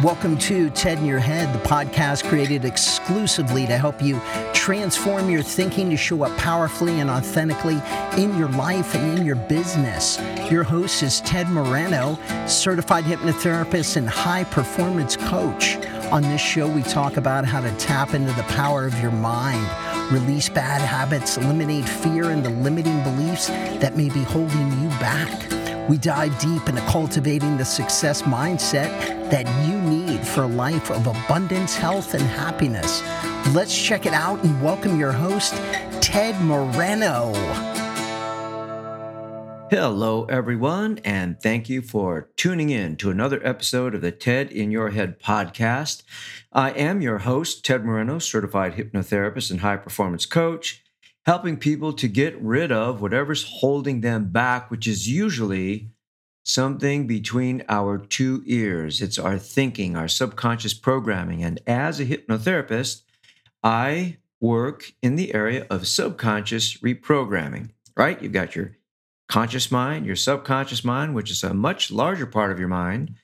Welcome to Ted in Your Head, the podcast created exclusively to help you transform your thinking to show up powerfully and authentically in your life and in your business. Your host is Ted Moreno, certified hypnotherapist and high performance coach. On this show, we talk about how to tap into the power of your mind, release bad habits, eliminate fear and the limiting beliefs that may be holding you back. We dive deep into cultivating the success mindset that you need for a life of abundance, health, and happiness. Let's check it out and welcome your host, Ted Moreno. Hello, everyone, and thank you for tuning in to another episode of the Ted in Your Head podcast. I am your host, Ted Moreno, certified hypnotherapist and high-performance coach, helping people to get rid of whatever's holding them back, which is usually something between our two ears. It's our thinking, our subconscious programming. And as a hypnotherapist, I work in the area of subconscious reprogramming, right? You've got your conscious mind, your subconscious mind, which is a much larger part of your mind.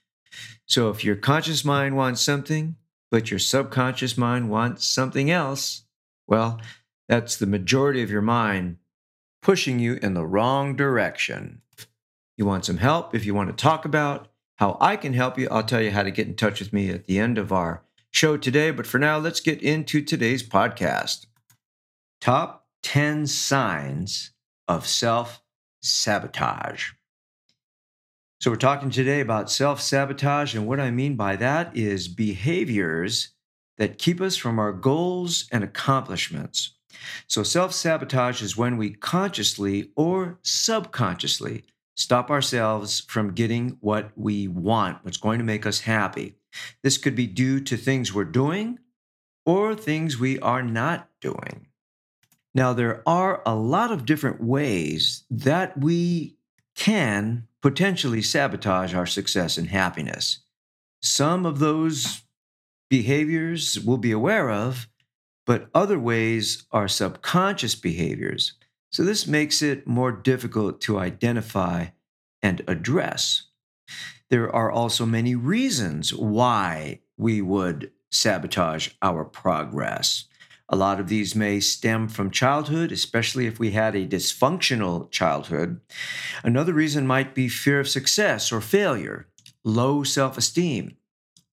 So if your conscious mind wants something, but your subconscious mind wants something else, well, that's the majority of your mind pushing you in the wrong direction. You want some help? If you want to talk about how I can help you, I'll tell you how to get in touch with me at the end of our show today. But for now, let's get into today's podcast. Top 10 Signs of Self-Sabotage. So we're talking today about self-sabotage, and what I mean by that is behaviors that keep us from our goals and accomplishments. So self-sabotage is when we consciously or subconsciously stop ourselves from getting what we want, what's going to make us happy. This could be due to things we're doing or things we are not doing. Now, there are a lot of different ways that we can potentially sabotage our success and happiness. Some of those behaviors we'll be aware of, but other ways are subconscious behaviors. So this makes it more difficult to identify and address. There are also many reasons why we would sabotage our progress. A lot of these may stem from childhood, especially if we had a dysfunctional childhood. Another reason might be fear of success or failure, low self-esteem,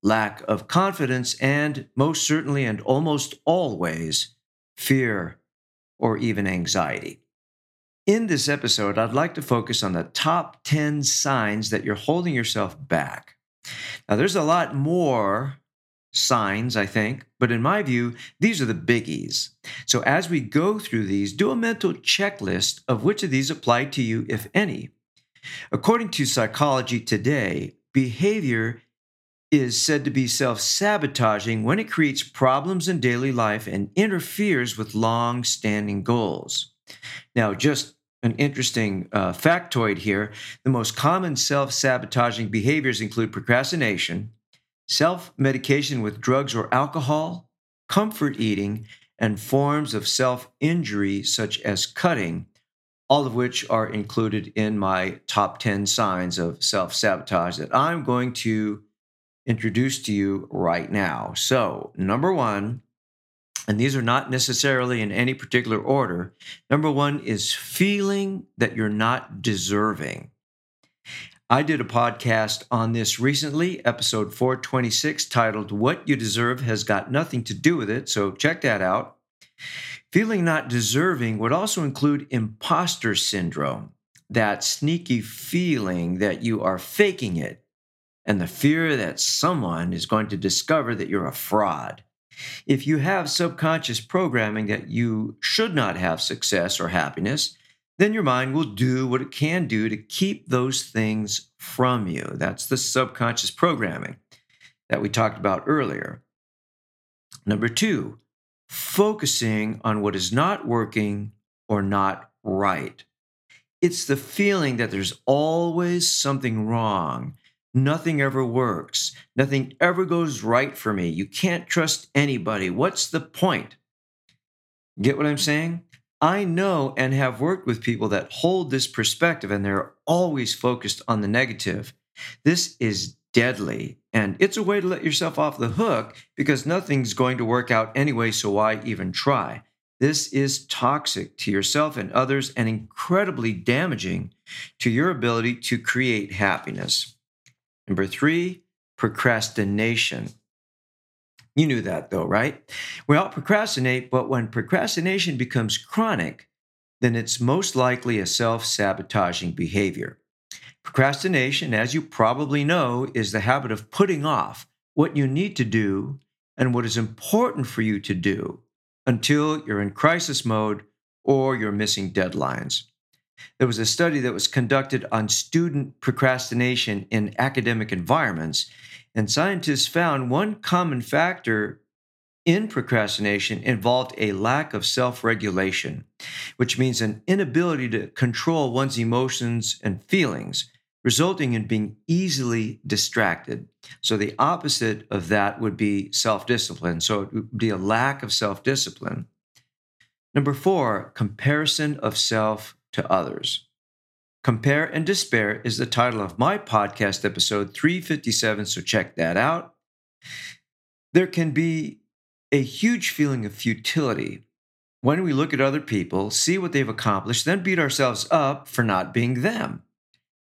lack of confidence, and most certainly and almost always, fear or even anxiety. In this episode, I'd like to focus on the top 10 signs that you're holding yourself back. Now, there's a lot more signs, I think, but in my view, these are the biggies. So as we go through these, do a mental checklist of which of these apply to you, if any. According to Psychology Today, behavior is said to be self-sabotaging when it creates problems in daily life and interferes with long-standing goals. Now, just an interesting factoid here. The most common self-sabotaging behaviors include procrastination, self-medication with drugs or alcohol, comfort eating, and forms of self-injury such as cutting, all of which are included in my top 10 signs of self-sabotage that I'm going to introduced to you right now. So, number one, and these are not necessarily in any particular order, number one is feeling that you're not deserving. I did a podcast on this recently, episode 426, titled, What You Deserve Has Got Nothing to Do With It, so check that out. Feeling not deserving would also include imposter syndrome, that sneaky feeling that you are faking it, and the fear that someone is going to discover that you're a fraud. If you have subconscious programming that you should not have success or happiness, then your mind will do what it can do to keep those things from you. That's the subconscious programming that we talked about earlier. Number two, focusing on what is not working or not right. It's the feeling that there's always something wrong. Nothing ever works. Nothing ever goes right for me. You can't trust anybody. What's the point? Get what I'm saying? I know and have worked with people that hold this perspective, and they're always focused on the negative. This is deadly. And it's a way to let yourself off the hook because nothing's going to work out anyway, so why even try? This is toxic to yourself and others and incredibly damaging to your ability to create happiness. Number 3, procrastination. You knew that though, right? We all procrastinate, but when procrastination becomes chronic, then it's most likely a self-sabotaging behavior. Procrastination, as you probably know, is the habit of putting off what you need to do and what is important for you to do until you're in crisis mode or you're missing deadlines. There was a study that was conducted on student procrastination in academic environments, and scientists found one common factor in procrastination involved a lack of self-regulation, which means an inability to control one's emotions and feelings, resulting in being easily distracted. So the opposite of that would be self-discipline. So it would be a lack of self-discipline. Number 4, comparison of self to others. Compare and Despair is the title of my podcast episode 357, so check that out. There can be a huge feeling of futility when we look at other people, see what they've accomplished, then beat ourselves up for not being them.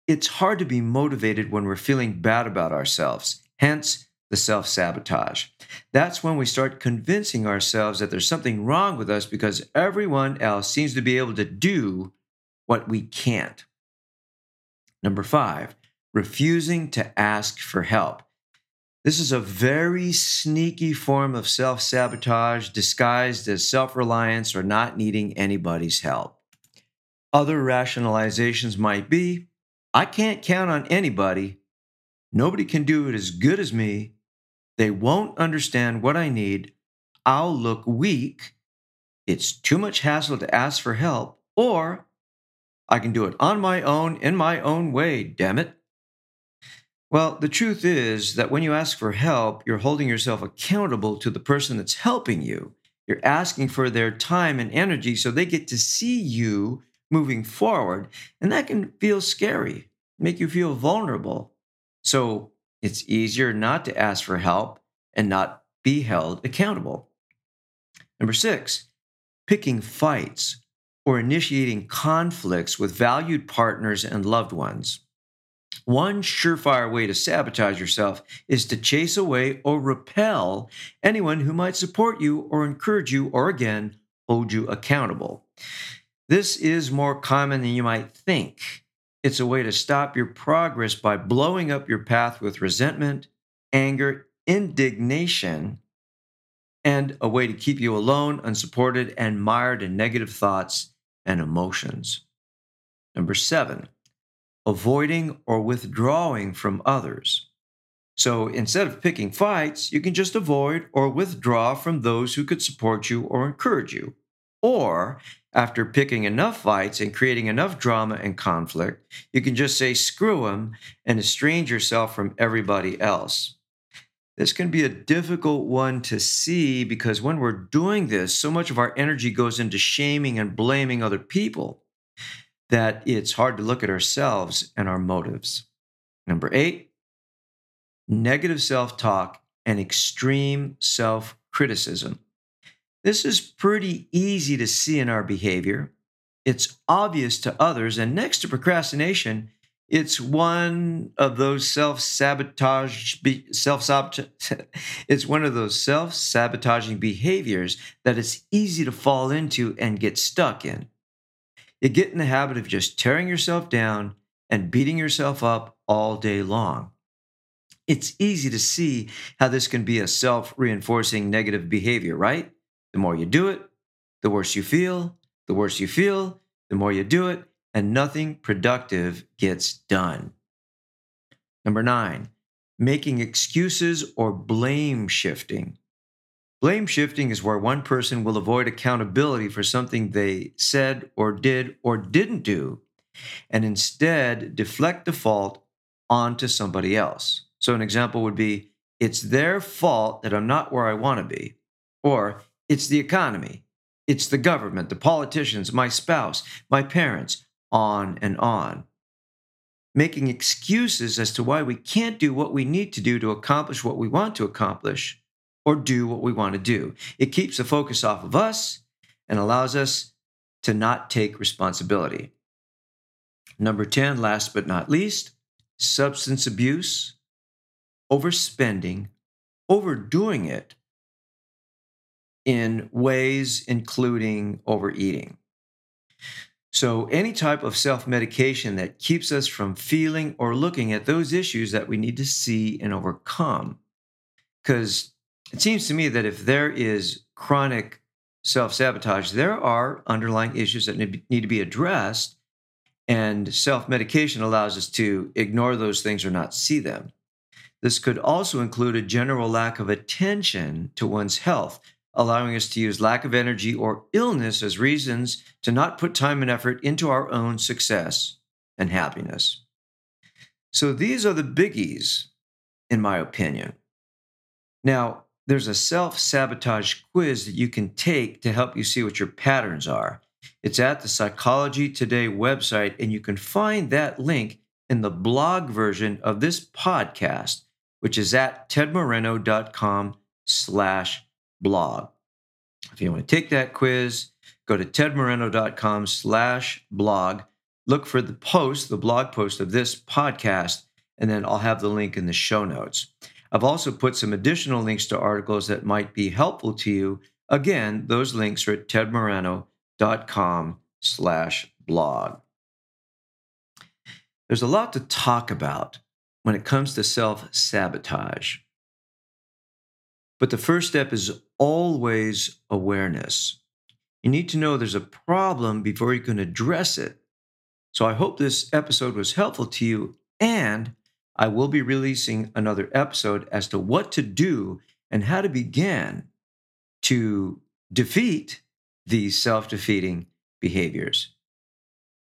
It's hard to be motivated when we're feeling bad about ourselves, hence the self-sabotage. That's when we start convincing ourselves that there's something wrong with us because everyone else seems to be able to do what we can't. Number 5, refusing to ask for help. This is a very sneaky form of self-sabotage disguised as self-reliance or not needing anybody's help. Other rationalizations might be, I can't count on anybody. Nobody can do it as good as me. They won't understand what I need. I'll look weak. It's too much hassle to ask for help. Or I can do it on my own, in my own way, damn it. Well, the truth is that when you ask for help, you're holding yourself accountable to the person that's helping you. You're asking for their time and energy so they get to see you moving forward. And that can feel scary, make you feel vulnerable. So it's easier not to ask for help and not be held accountable. Number 6, picking fights or initiating conflicts with valued partners and loved ones. One surefire way to sabotage yourself is to chase away or repel anyone who might support you or encourage you or, again, hold you accountable. This is more common than you might think. It's a way to stop your progress by blowing up your path with resentment, anger, indignation, and a way to keep you alone, unsupported, and mired in negative thoughts and emotions. Number 7. Avoiding or withdrawing from others. So instead of picking fights, you can just avoid or withdraw from those who could support you or encourage you. Or after picking enough fights and creating enough drama and conflict, you can just say screw them and estrange yourself from everybody else. This can be a difficult one to see because when we're doing this, so much of our energy goes into shaming and blaming other people that it's hard to look at ourselves and our motives. Number 8, negative self-talk and extreme self-criticism. This is pretty easy to see in our behavior. It's obvious to others, and next to procrastination, it's one of those self-sabotaging behaviors that it's easy to fall into and get stuck in. You get in the habit of just tearing yourself down and beating yourself up all day long. It's easy to see how this can be a self-reinforcing negative behavior, right? The more you do it, the worse you feel. The worse you feel, the more you do it, and nothing productive gets done. Number 9, making excuses or blame shifting. Blame shifting is where one person will avoid accountability for something they said or didn't do, and instead deflect the fault onto somebody else. So an example would be, it's their fault that I'm not where I want to be. Or, it's the economy, it's the government, the politicians, my spouse, my parents, on and on. making excuses as to why we can't do what we need to do to accomplish what we want to accomplish or do what we want to do. It keeps the focus off of us and allows us to not take responsibility. Number 10, last but not least, substance abuse, overspending, overdoing it in ways including overeating. So any type of self-medication that keeps us from feeling or looking at those issues that we need to see and overcome. Because it seems to me that if there is chronic self-sabotage, there are underlying issues that need to be addressed, and self-medication allows us to ignore those things or not see them. This could also include a general lack of attention to one's health, allowing us to use lack of energy or illness as reasons to not put time and effort into our own success and happiness. So these are the biggies, in my opinion. Now, there's a self-sabotage quiz that you can take to help you see what your patterns are. It's at the Psychology Today website, and you can find that link in the blog version of this podcast, which is at tedmoreno.com/blog. If you want to take that quiz, go to tedmoreno.com/blog, look for the blog post of this podcast, and then I'll have the link in the show notes. I've also put some additional links to articles that might be helpful to you. Again, those links are at tedmoreno.com/blog. There's a lot to talk about when it comes to self-sabotage. But the first step is always awareness. You need to know there's a problem before you can address it. So I hope this episode was helpful to you, and I will be releasing another episode as to what to do and how to begin to defeat these self-defeating behaviors.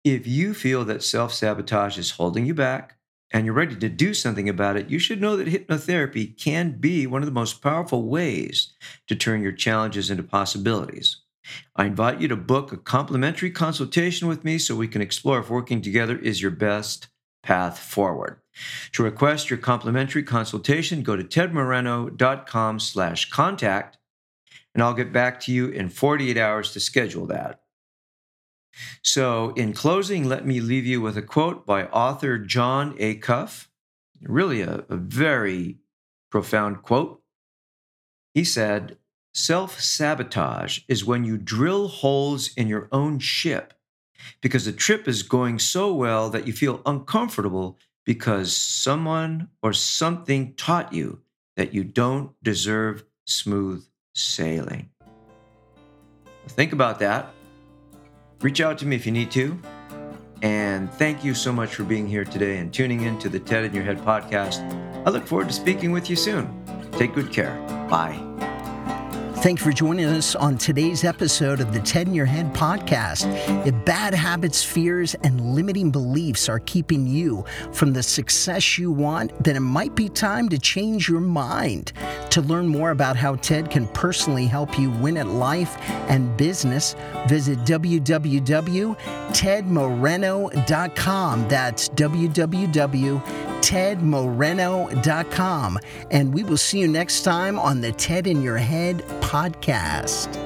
If you feel that self-sabotage is holding you back, and you're ready to do something about it, you should know that hypnotherapy can be one of the most powerful ways to turn your challenges into possibilities. I invite you to book a complimentary consultation with me so we can explore if working together is your best path forward. To request your complimentary consultation, go to tedmoreno.com/contact, and I'll get back to you in 48 hours to schedule that. So in closing, let me leave you with a quote by author John A. Cuff, really a very profound quote. He said, "Self-sabotage is when you drill holes in your own ship because the trip is going so well that you feel uncomfortable because someone or something taught you that you don't deserve smooth sailing." Think about that. Reach out to me if you need to. And thank you so much for being here today and tuning in to the TED in Your Head podcast. I look forward to speaking with you soon. Take good care. Bye. Thanks for joining us on today's episode of the TED in Your Head podcast. If bad habits, fears, and limiting beliefs are keeping you from the success you want, then it might be time to change your mind. To learn more about how TED can personally help you win at life and business, visit www.tedmoreno.com. That's www.tedmoreno.com. And we will see you next time on the TED in Your Head podcast.